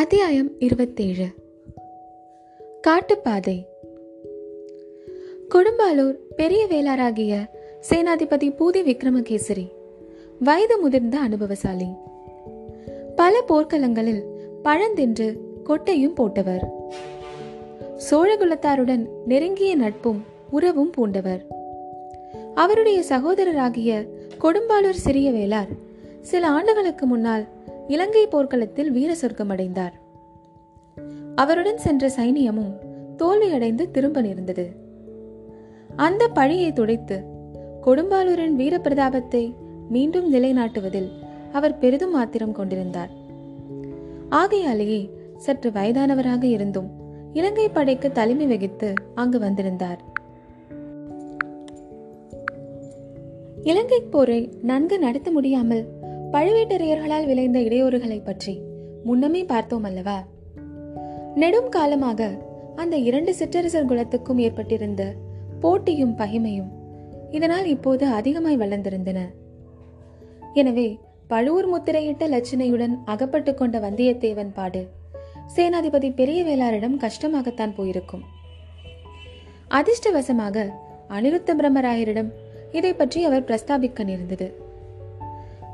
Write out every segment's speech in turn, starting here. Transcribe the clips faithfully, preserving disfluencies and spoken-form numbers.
அத்தியாயம் இருபத்தேழு. காட்டுப்பாதை. கொடும்பாலூர் பெரிய வேளாராகிய சேனாதிபதி பூதி விக்ரமகேசரி வயது முதிர்ந்த அனுபவசாலி. பல போர்க்களங்களில் பழந்தென்று கொட்டையும் போட்டவர். சோழகுலத்தாருடன் நெருங்கிய நட்பும் உறவும் பூண்டவர். அவருடைய சகோதரராகிய கொடும்பாலூர் சிறிய வேளார் சில ஆண்டுகளுக்கு முன்னால் இலங்கை போர்க்களத்தில் வீர சொர்க்கமடைந்தார். அவருடன் சென்ற சைனியமும் தோல்வியடைந்து திரும்ப நேர்ந்தது. அந்த பழியை துடைத்து கொடும்பாலூரின் வீர பிரதாபத்தை மீண்டும் நிலைநாட்டுவதில் அவர் பெரிதும் ஆத்திரம் கொண்டிருந்தார். ஆகையாலேயே சற்று வயதானவராக இருந்தும் இலங்கை படைக்கு தலைமை வகித்து அங்கு வந்திருந்தார். இலங்கை போரை நன்கு நடத்த முடியாமல் பழுவேட்டரையர்களால் விளைந்த இடையூறுகளை பற்றி முன்னமே பார்த்தோம் அல்லவா? நெடும் காலமாக அந்த இரண்டு சிற்றரசர் குலத்துக்கும் ஏற்பட்டிருந்த போட்டியும் பகைமையும் இதனால் இப்போது அதிகமாய் வளர்ந்திருந்தன. எனவே பழுவூர் முத்திரையிட்ட லட்சணையுடன் அகப்பட்டு கொண்ட வந்தியத்தேவன் பாடு சேனாதிபதி பெரிய வேளாரிடம் கஷ்டமாகத்தான் போயிருக்கும். அதிர்ஷ்டவசமாக அனிருத்த பிரம்மராயரிடம் இதை பற்றி அவர் பிரஸ்தாபிக்க நேர்ந்தது.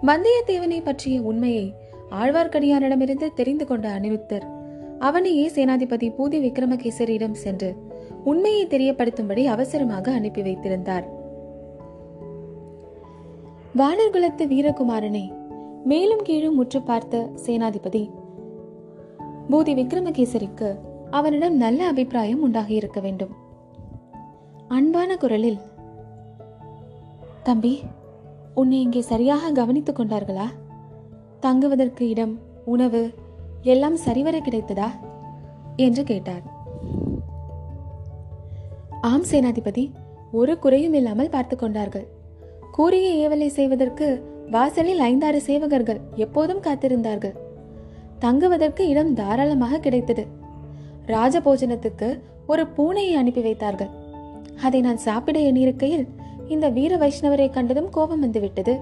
வந்தியத்தேவனை பற்றிய உண்மையை ஆழ்வார்க்கடியாரிடமிருந்து தெரிந்து கொண்ட அனிருத்தர் அவனையே சேனாதிபதி பூதி விக்ரமகேசரியிடம் சென்று உண்மையை தெரியப்படுத்தும்படி அவசரமாக அனுப்பி வைத்திருந்தார். வானர்குலத்து வீரகுமாரனை மேலும் கீழும் முற்று பார்த்த சேனாதிபதி பூதி விக்ரமகேசரிக்கு அவனிடம் நல்ல அபிப்பிராயம் உண்டாகி இருக்க வேண்டும். அன்பான குரலில், தம்பி, உன்னை இங்கே சரியாக கவனித்துக் கொண்டார்களா? தங்குவதற்கு இடம், உணவு எல்லாம் சரிவர கிடைத்ததா என்று கேட்டார். ஆம் சேனாதிபதி, ஒரு குறையும் இல்லாமல் பார்த்து கொண்டார்கள். கூறிய ஏவலை செய்வதற்கு வாசலில் ஐந்தாறு சேவகர்கள் எப்போதும் காத்திருந்தார்கள். தங்குவதற்கு இடம் தாராளமாக கிடைத்தது. ராஜபோஜனத்துக்கு ஒரு பூனையை அனுப்பி வைத்தார்கள். அதை நான் சாப்பிட எண்ணியிருக்கையில் இந்த வீர வைஷ்ணவரை கண்டதும் கோபம் வந்துவிட்டது.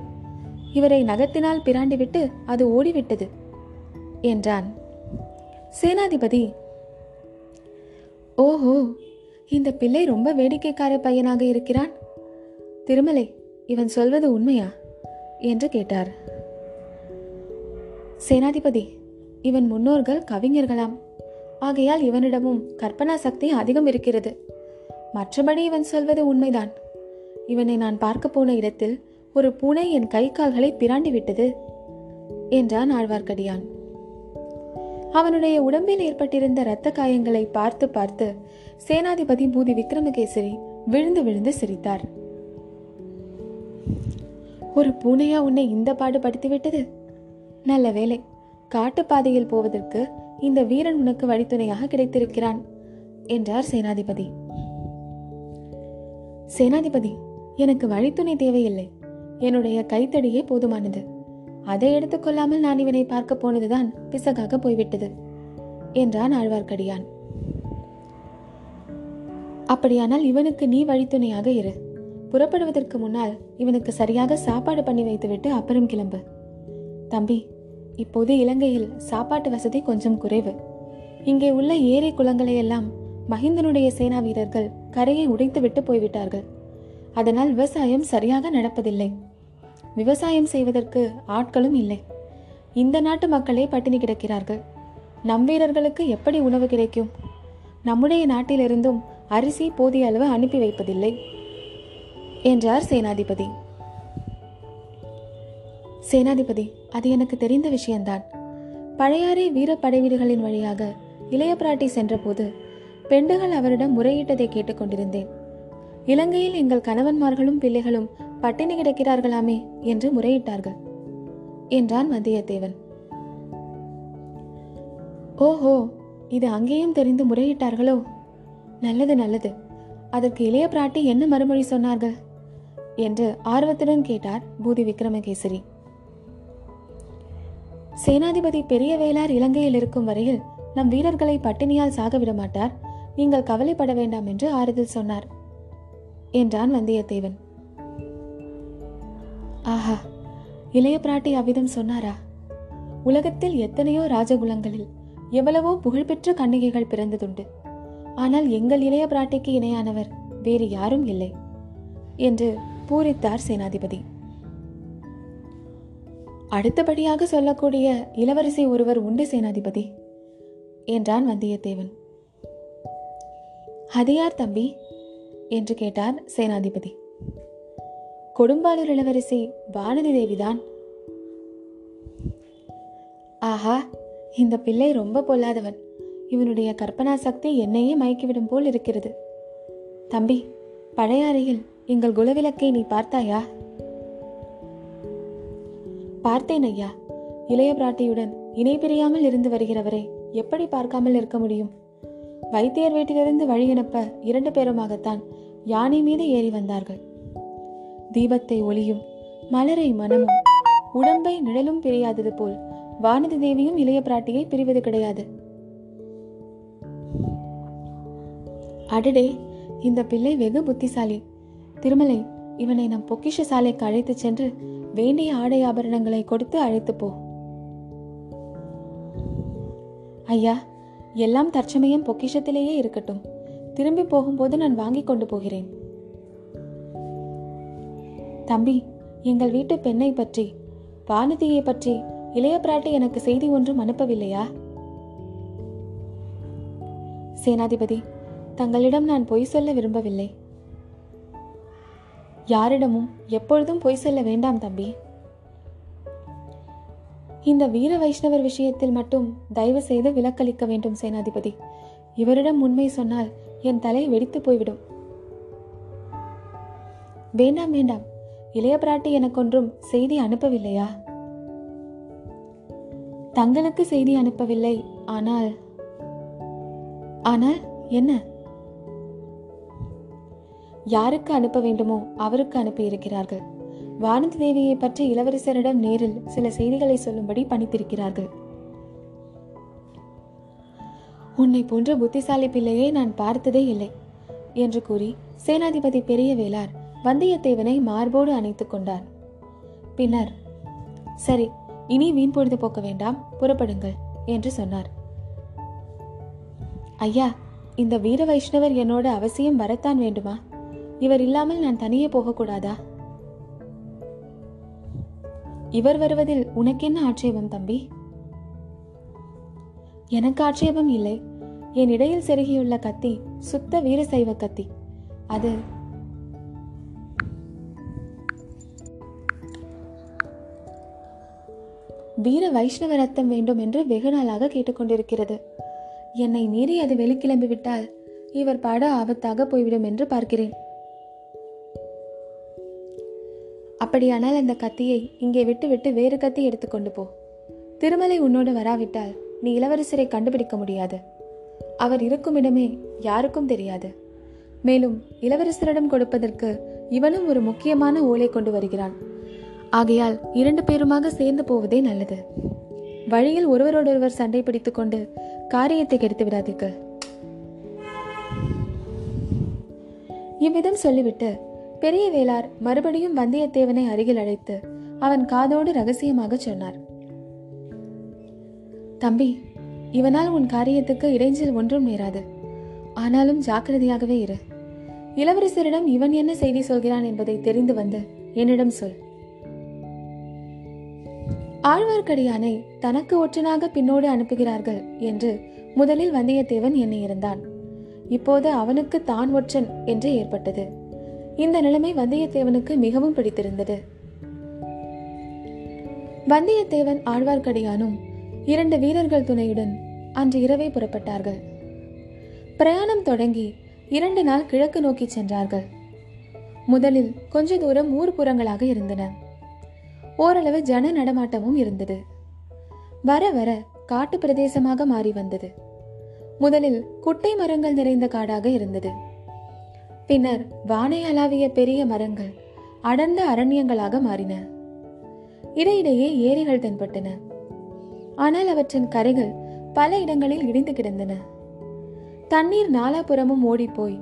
இவரை நகத்தினால் பிராண்டிவிட்டு அது ஓடிவிட்டது என்றான். சேனாதிபதி, ஓஹோ, இந்த பிள்ளை ரொம்ப வேடிக்கைக்கார பையனாக இருக்கிறான். திருமலை, இவன் சொல்வது உண்மையா என்று கேட்டார். சேனாதிபதி, இவன் முன்னோர்கள் கவிஞர்களாம். ஆகையால் இவனிடமும் கற்பனா சக்தி அதிகம் இருக்கிறது. மற்றபடி இவன் சொல்வது உண்மைதான். இவனை நான் பார்க்க போன இடத்தில் ஒரு பூனை என் கை கால்களை பிராண்டி விட்டது என்றான் ஆழ்வார்க்கடியான். அவனுடைய உடம்பில் ஏற்பட்டிருந்த இரத்த காயங்களை பார்த்து பார்த்து சேனாதிபதி பூதி விக்ரமகேசரி விழுந்து விழுந்து சிரித்தார். ஒரு பூனையா உன்னை இந்த பாடு படுத்தி விட்டது? நல்ல வேலை, காட்டுப்பாதையில் போவதற்கு இந்த வீரன் உனக்கு வழித்துணையாக கிடைத்திருக்கிறான் என்றார் சேனாதிபதி. சேனாதிபதி, எனக்கு வழித்துணை தேவையில்லை. என்னுடைய கைத்தடியே போதுமானது. அதை எடுத்துக்கொள்ளாமல் நான் இவனை பார்க்க போனதுதான் பிசகாக போய்விட்டது என்றான் ஆழ்வார்க்கடியான். அப்படியானால் இவனுக்கு நீ வழித்துணையாக இரு. புறப்படுவதற்கு முன்னால் இவனுக்கு சரியாக சாப்பாடு பண்ணி வைத்துவிட்டு அப்புறம் கிளம்பு. தம்பி, இப்போது இலங்கையில் சாப்பாட்டு வசதி கொஞ்சம் குறைவு. இங்கே உள்ள ஏரி குளங்களையெல்லாம் மகிந்தனுடைய சேனா வீரர்கள் கரையை உடைத்துவிட்டு போய்விட்டார்கள். அதனால் விவசாயம் சரியாக நடப்பதில்லை. விவசாயம் செய்வதற்கு ஆட்களும் இல்லை. இந்த நாட்டு மக்களே பட்டினி கிடக்கிறார்கள். நம் வீரர்களுக்கு எப்படி உணவு கிடைக்கும்? நம்முடைய நாட்டிலிருந்தும் அரிசி போதிய அளவு அனுப்பி வைப்பதில்லை என்றார் சேனாதிபதி. சேனாதிபதி, அது எனக்கு தெரிந்த விஷயம்தான். பழையாறை வீர படைவீடுகளின் வழியாக இளைய பிராட்டி சென்றபோது பெண்டுகள் அவரிடம் முறையிட்டதை கேட்டுக்கொண்டிருந்தேன். இலங்கையில் எங்கள் கணவன்மார்களும் பிள்ளைகளும் பட்டினி கிடக்கிறார்களாமே என்று முறையிட்டார்கள் என்றான் வந்தியத்தேவன். ஓஹோ, இது அங்கேயும் தெரிந்து முறையிட்டார்களோ? நல்லது நல்லது. அதற்கு இளைய பிராட்டி என்ன மறுமொழி சொன்னார்கள் என்று ஆர்வத்துடன் கேட்டார் பூதி விக்ரமகேசரி. சேனாதிபதி பெரிய வேளார் இலங்கையில் இருக்கும் வரையில் நம் வீரர்களை பட்டினியால் சாகவிட மாட்டார். நீங்கள் கவலைப்பட வேண்டாம் என்று ஆறுதல் சொன்னார் என்றான் வந்தியத்தேவன். ஆஹா, இளைய பிராட்டி அவ்விதம் சொன்னாரா? உலகத்தில் எத்தனையோ ராஜகுலங்களில் எவ்வளவோ புகழ்பெற்ற கன்னிகைகள் பிறந்ததுண்டு. ஆனால் எங்கள் இளைய பிராட்டிக்கு இணையானவர் வேறு யாரும் இல்லை என்று பூரித்தார் சேனாதிபதி. அடுத்தபடியாக சொல்லக்கூடிய இளவரசி ஒருவர் உண்டு சேனாதிபதி என்றான் வந்தியத்தேவன். ஹதியார் தம்பி என்று கேட்டார் சேனாதிபதி. கொடும்பாளூர் இளவரசி வானதி தேவிதான். ஆஹா, இந்த பிள்ளை ரொம்ப பொல்லாதவன். இவனுடைய கற்பனா சக்தி என்னையே மயக்கிவிடும் போல் இருக்கிறது. தம்பி, பழையாறையில் எங்கள் குலவிளக்கை நீ பார்த்தாயா? பார்த்தேன் ஐயா. இளைய பிராட்டியுடன் இணை பிரியாமல் இருந்து வருகிறவரை எப்படி பார்க்காமல் இருக்க முடியும்? வைத்தியர் வீட்டிலிருந்து வழி அனுப்ப இரண்டு பேருமாகத்தான் யானை மீது ஏறி வந்தார்கள். தீபத்தை ஒளியும் மலரை மனமும் உடம்பை நிழலும் பிரியாதது போல் வானதி தேவியும் இளைய பிராட்டியை பிரிவது கிடையாது. அடடே, இந்த பிள்ளை வெகு புத்திசாலி. திருமலை, இவனை நம் பொக்கிஷ சாலைக்கு அழைத்து சென்று வேண்டிய ஆடை ஆபரணங்களை கொடுத்து அழைத்து போ. ஐயா, எல்லாம் தற்சமயம் பொக்கிஷத்திலேயே இருக்கட்டும். திரும்பி போகும்போது நான் வாங்கி கொண்டு போகிறேன். தம்பி, எங்கள் வீட்டு பெண்ணை பற்றி, வானதியை பற்றி இளைய பிராட்டி எனக்கு செய்தி ஒன்றும் அனுப்பவில்லையா? சேனாதிபதி, தங்களிடம் நான் பொய் சொல்ல விரும்பவில்லை. யாரிடமும் எப்பொழுதும் பொய் சொல்ல வேண்டாம் தம்பி. இந்த வீர வைஷ்ணவர் விஷயத்தில் மட்டும் தயவு செய்து விலக்களிக்க வேண்டும் சேனாதிபதி. இவரிடம் உண்மை சொன்னால் என் தலை வெடித்து போய்விடும். வேண்டாம் வேண்டாம், இளைய பிராட்டி எனக்கொன்றும் செய்தி அனுப்பவில்லையா? தங்களுக்கு செய்தி அனுப்பவில்லை. ஆனால் ஆனால் என்ன? யாருக்கு அனுப்ப வேண்டுமோ அவருக்கு அனுப்பியிருக்கிறார்கள். வானதி தேவியை பற்றி இளவரசரிடம் நேரில் சில செய்திகளை சொல்லும்படி பணித்திருக்கிறார்கள். உன்னை போன்ற புத்திசாலி பிள்ளையை நான் பார்த்ததே இல்லை என்று கூறி சேனாதிபதி பெரிய வேளார் வந்தியத்தேவனை மார்போடு அணைத்துக் கொண்டார். பின்னர், சரி, இனி வீண் பொழுது போக்க வேண்டாம், புறப்படுங்கள் என்று சொன்னார். ஐயா, இந்த வீர வைஷ்ணவர் என்னோட அவசியம் வரத்தான் வேண்டுமா? இவர் இல்லாமல் நான் தனியே போகக்கூடாதா? இவர் வருவதில் உனக்கென்ன ஆட்சேபம் தம்பி? எனக்கு ஆட்சேபம் இல்லை. என் இடையில் செருகியுள்ள கத்தி சுத்த வீர சைவ கத்தி. அது வீர வைஷ்ணவ ரத்தம் வேண்டும் என்று வெகு நாளாக கேட்டுக்கொண்டிருக்கிறது. என்னை மீறி அது வெளிக்கிளம்பிவிட்டால் இவர் பாட ஆபத்தாக போய்விடும் என்று பார்க்கிறேன். அப்படியானால் அந்த கத்தியை இங்கே விட்டுவிட்டு வேறு கத்தி எடுத்துக்கொண்டு போ. திருமலை உன்னோடு வராவிட்டால் நீ இளவரசரை கண்டுபிடிக்க முடியாது. அவர் இருக்கும் இடமே யாருக்கும் தெரியாது. மேலும் இளவரசரிடம் கொடுப்பதற்கு இவனும் ஒரு முக்கியமான ஓலை கொண்டு வருகிறான். ஆகையால் இரண்டு பேருமாக சேர்ந்து போவதே நல்லது. வழியில் ஒருவரோடொருவர் சண்டை பிடித்துக் கொண்டு காரியத்தை கெடுத்து விடாதீர்கள். இவ்விதம் சொல்லிவிட்டு பெரிய வேளார் மறுபடியும் வந்தியத்தேவனை அருகில் அழைத்து அவன் காதோடு ரகசியமாக சொன்னார். தம்பி, இவனால் உன் காரியத்துக்கு இடைஞ்சல் ஒன்றும் நேராது. ஆனாலும் ஜாக்கிரதையாகவே இரு. இளவரசரிடம் இவன் என்ன செய்தி சொல்கிறான் என்பதை தெரிந்து வந்து என்னிடம் சொல். ஆழ்வார்க்கடியானை தனக்கு ஒற்றனாக பின்னோடு அனுப்புகிறார்கள் என்று முதலில் வந்தியத்தேவன் எண்ணியிருந்தான். இப்போது அவனுக்கு தான் ஒற்றன் என்று ஏற்பட்டது. இந்த நிலைமை வந்தியத்தேவனுக்கு மிகவும் பிடித்திருந்தது. வந்தியத்தேவன் ஆழ்வார்க்கடியானும் இரண்டு வீரர்கள் துணையுடன் அன்று இரவே புறப்பட்டார்கள். பிரயாணம் தொடங்கி இரண்டு நாள் கிழக்கு நோக்கி சென்றார்கள். முதலில் கொஞ்ச தூரம் ஊர்புறங்களாக இருந்தன. ஓரளவு ஜன நடமாட்டமும் இருந்தது. வர வர காட்டு பிரதேசமாக மாறி வந்தது. முதலில் குட்டை மரங்கள் நிறைந்த காடாக இருந்தது. பின்னர் வானை அளாவிய பெரிய மரங்கள் அடர்ந்த அரண்யங்களாக மாறின. இடையிடையே ஏரிகள் தென்பட்டன. ஆனால் அவற்றின் கரைகள் பல இடங்களில் இடிந்து கிடந்தன. தண்ணீர் நாலாபுறமும் ஓடிப்போய்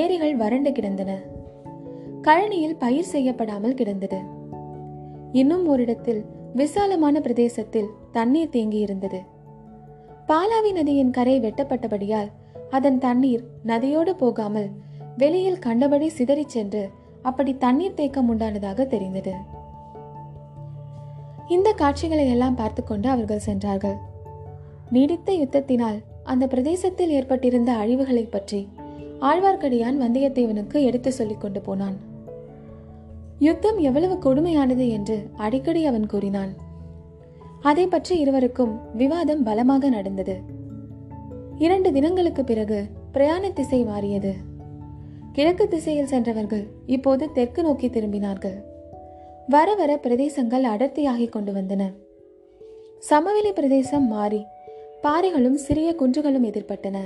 ஏரிகள் வறண்டு கிடந்தன. கழனியில் பயிர் செய்யப்படாமல் கிடந்தது. இன்னும் ஓரிடத்தில் விசாலமான பிரதேசத்தில் தண்ணீர் தேங்கி இருந்தது. பாலாவி நதியின் கரை வெட்டப்பட்டபடியால் அதன் தண்ணீர் நதியோடு போகாமல் வெளியில் கண்டபடி சிதறி சென்று அப்படி தண்ணீர் தேக்கம் உண்டானதாக தெரிந்தது. இந்த காட்சிகளை எல்லாம் பார்த்து கொண்டு அவர்கள் சென்றார்கள். நீடித்த யுத்தத்தினால் அந்த பிரதேசத்தில் ஏற்பட்டிருந்த அழிவுகளை பற்றி ஆழ்வார்க்கடியான் வந்தியத்தேவனுக்கு எடுத்து சொல்லிக் கொண்டு போனான். யுத்தம் எவ்வளவு கொடுமையானது என்று அடிக்கடி அவன் கூறினான். அதை பற்றி இருவருக்கும் விவாதம் பலமாக நடந்தது. இரண்டு தினங்களுக்கு பிறகு பிரயாண திசை மாறியது. கிழக்கு திசையில் சென்றவர்கள் இப்போது தெற்கு நோக்கி திரும்பினார்கள். வர வர பிரதேசங்கள் அடர்த்தியாகி கொண்டு வந்தன. சமவெளி பிரதேசம் மாறி பாறைகளும் சிறிய குன்றுகளும் எதிர்பட்டன.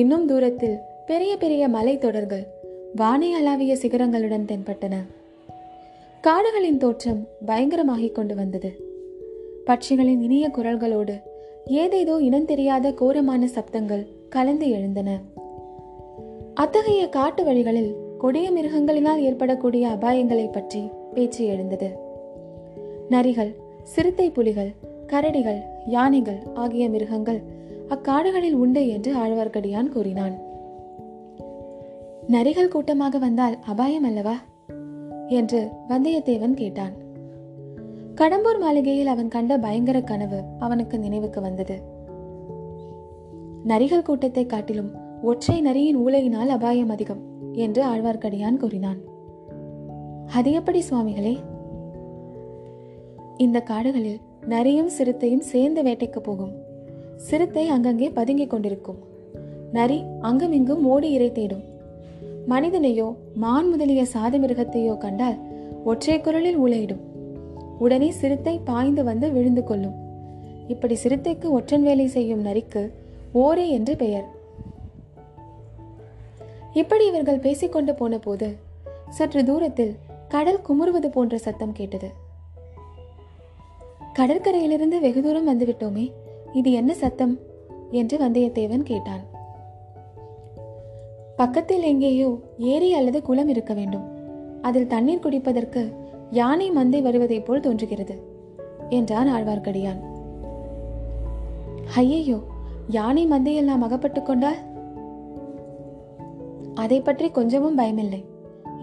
இன்னும் தூரத்தில் பெரிய பெரிய மலை தொடர்கள் வானை அளாவிய சிகரங்களுடன் தென்பட்டன. காடுகளின் தோற்றம் பயங்கரமாகிக் கொண்டு வந்தது. பட்சிகளின் இனிய குரல்களோடு ஏதேதோ இனந்தெரியாத கோரமான சப்தங்கள் கலந்து எழுந்தன. அத்தகைய காட்டு வழிகளில் கொடிய மிருகங்களினால் ஏற்படக்கூடிய அபாயங்களை பற்றி பேச்சு எழுந்தது. நரிகள், சிறுத்தை புலிகள், கரடிகள், யானைகள் ஆகிய மிருகங்கள் அக்காடுகளில் உண்டு என்று ஆழ்வார்க்கடியான் கூறினான். நரிகள் கூட்டமாக வந்தால் அபாயம் அல்லவா என்று வந்தியத்தேவன் கேட்டான். கடம்பூர் மாளிகையில் அவன் கண்ட பயங்கர கனவு அவனுக்கு நினைவுக்கு வந்தது. நரிகள் கூட்டத்தை காட்டிலும் ஒற்றை நரியின் ஊளையினால் அபாயம் அதிகம் என்று ஆழ்வார்க்கடியான் கூறினான். அது எப்படி சுவாமிகளே? இந்த காடுகளில் நரியும் சிறுத்தையும் சேர்ந்து வேட்டைக்கு போகும். சிறுத்தை அங்கங்கே பதுங்கிக் கொண்டிருக்கும். நரி அங்குமிங்கும் ஓடி இறை தேடும். மனிதனையோ மான் முதலிய சாது மிருகத்தையோ கண்டால் ஒற்றை குரலில் ஊளையிடும். உடனே சிறுத்தை பாய்ந்து வந்து விழுந்து கொள்ளும். இப்படி சிறுத்தைக்கு ஒற்றன் வேலை செய்யும் நரிக்கு ஓரே என்று பெயர். இப்படி இவர்கள் பேசிக்கொண்டு போன போது சற்று தூரத்தில் கடல் குமுறுவது போன்ற சத்தம் கேட்டது. கடற்கரையிலிருந்து வெகு தூரம் வந்துவிட்டோமே, இது என்ன சத்தம் என்று வந்தியத்தேவன் கேட்டான். பக்கத்தில் எங்கேயோ ஏரி அல்லது குளம் இருக்க வேண்டும். அதில் தண்ணீர் குடிப்பதற்கு யானை மந்தை வருவதை போல் தோன்றுகிறது என்றான் ஆழ்வார்க்கடியான். ஐயையோ, யானை மந்தையில் நாம் அகப்பட்டுக் கொண்டால்? அதை பற்றி கொஞ்சமும் பயமில்லை.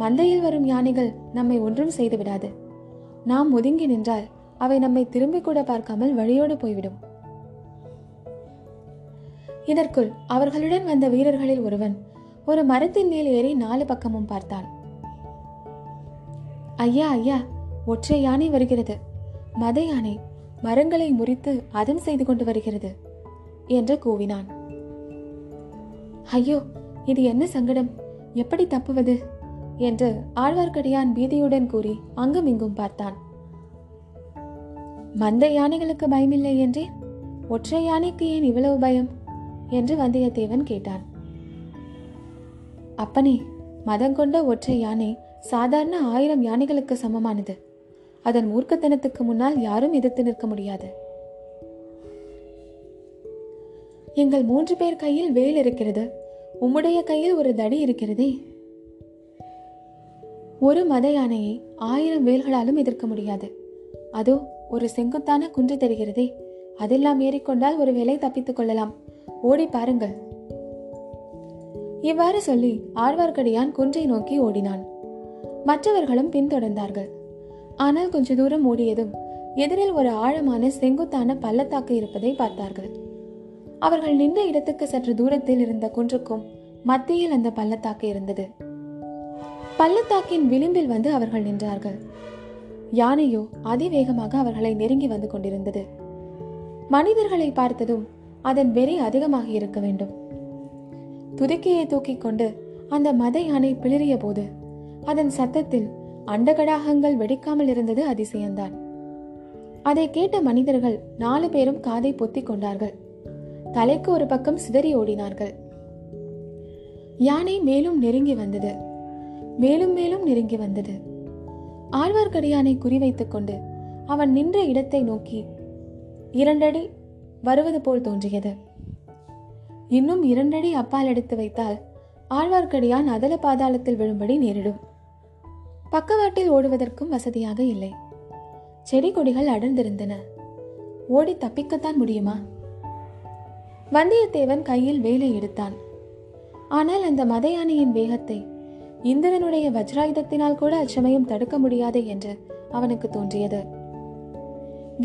மந்தையில் வரும் யானைகள் நம்மை ஒன்றும் செய்து விடாது. நாம் ஒதுங்கி நின்றால் அவை நம்மை திரும்பி கூட பார்க்காமல் வழியோடு போய்விடும். இதற்குள் அவர்களுடன் வந்த வீரர்களில் ஒருவன் ஒரு மரத்தின் மேல் ஏறி நாலு பக்கமும் பார்த்தான். ஐயா ஐயா, ஒற்றை யானை வருகிறது. மத யானை மரங்களை முறித்து அதம் செய்து கொண்டு வருகிறது என்று கூவினான். ஐயோ, இது என்ன சங்கடம்! எப்படி தப்புவது என்று ஆழ்வார்க்கடியான் பீதியுடன் கூறி அங்கும் இங்கும் பார்த்தான். மந்த யானைகளுக்கு பயமில்லை என்றே, ஒற்றை யானைக்கு ஏன் இவ்வளவு பயம் என்று வந்தியத்தேவன் கேட்டான். அப்பனே, மதம் கொண்ட ஒற்றை யானை சாதாரண ஆயிரம் யானைகளுக்கு சமமானது. அதன் மூர்க்கத்தனத்துக்கு முன்னால் யாரும் எதிர்த்து நிற்க முடியாது. எங்கள் மூன்று பேர் கையில் வேல் இருக்கிறது. உம்முடைய கையில் ஒரு தடி இருக்கிறதே. ஒரு மத யானையை ஆயிரம் வேல்களாலும் எதிர்க்க முடியாது. அதோ ஒரு செங்குத்தான குன்று தெரிகிறதே, அதெல்லாம் ஏறிக்கொண்டால் ஒரு வேலை தப்பித்துக் கொள்ளலாம். ஓடி பாருங்கள். இவ்வாறு சொல்லி ஆழ்வார்க்கடியான் குன்றை நோக்கி ஓடினான். மற்றவர்களும் பின்தொடர்ந்தார்கள். ஆனால் கொஞ்ச தூரம் ஓடியதும் எதிரில் ஒரு ஆழமான செங்குத்தான பள்ளத்தாக்கு இருப்பதை பார்த்தார்கள். அவர்கள் நின்ற இடத்துக்கு சற்று தூரத்தில் இருந்த குன்றுக்கும் மத்தியில் அந்த பள்ளத்தாக்கு இருந்தது. பள்ளத்தாக்கின் விளிம்பில் வந்து அவர்கள் நின்றார்கள். யானையோ அதிவேகமாக அவர்களை நெருங்கி வந்து கொண்டிருந்தது. மனிதர்களை பார்த்ததும் அதன் வெறி அதிகமாக இருக்க வேண்டும். துதிக்கையை தூக்கி கொண்டு அந்த மத யானை பிளிறிய போது அதன் சத்தத்தில் அண்டகடாகங்கள் வெடிக்காமல் இருந்தது அதிசயம்தான். அதை கேட்ட மனிதர்கள் நாலு பேரும் காதை பொத்திக் கொண்டார்கள். தலைக்கு ஒரு பக்கம் சிதறி ஓடினார்கள். யானை மேலும் நெருங்கி வந்தது. மேலும் மேலும் நெருங்கி வந்தது. ஆழ்வார்க்கடியானை குறிவைத்துக் கொண்டு அவன் நின்ற இடத்தை நோக்கி இரண்டடி வருவது போல் தோன்றியது. இன்னும் இரண்டடி அப்பால் எடுத்து வைத்தால் ஆழ்வார்க்கடியான் அதல பாதாளத்தில் விழும்படி நேரிடும். பக்கவாட்டில் ஓடுவதற்கும் வசதியாக இல்லை. செடி கொடிகள் அடர்ந்திருந்தன. ஓடி தப்பிக்கத்தான் முடியுமா? வந்தியத்தேவன் கையில் வேலை எடுத்தான். ஆனால் அந்த மதையானையின் வேகத்தை இந்துவனுடைய வஜ்ராயுதத்தினால் கூட அச்சமயம் தடுக்க முடியாது என்று அவனுக்கு தோன்றியது.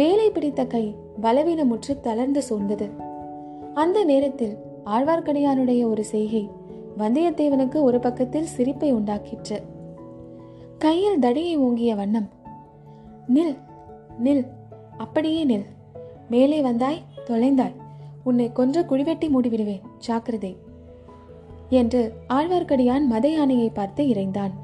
வேலை பிடித்த கை பலவீனமுற்று தளர்ந்து சூழ்ந்தது. அந்த நேரத்தில் ஆழ்வார்க்கடியானுடைய ஒரு செய்கை வந்தியத்தேவனுக்கு ஒரு பக்கத்தில் சிரிப்பை உண்டாக்கிற்று. கையில் தடியை ஓங்கிய வண்ணம், நில் நில், அப்படியே நில், மேலே வந்தாய் தொலைந்தாய், உன்னை கொன்று குழிவெட்டி மூடிவிடுவேன், ஜாக்கிரதை என்று ஆழ்வார்க்கடியான் மதை யானையை பார்த்து இறைந்தான்.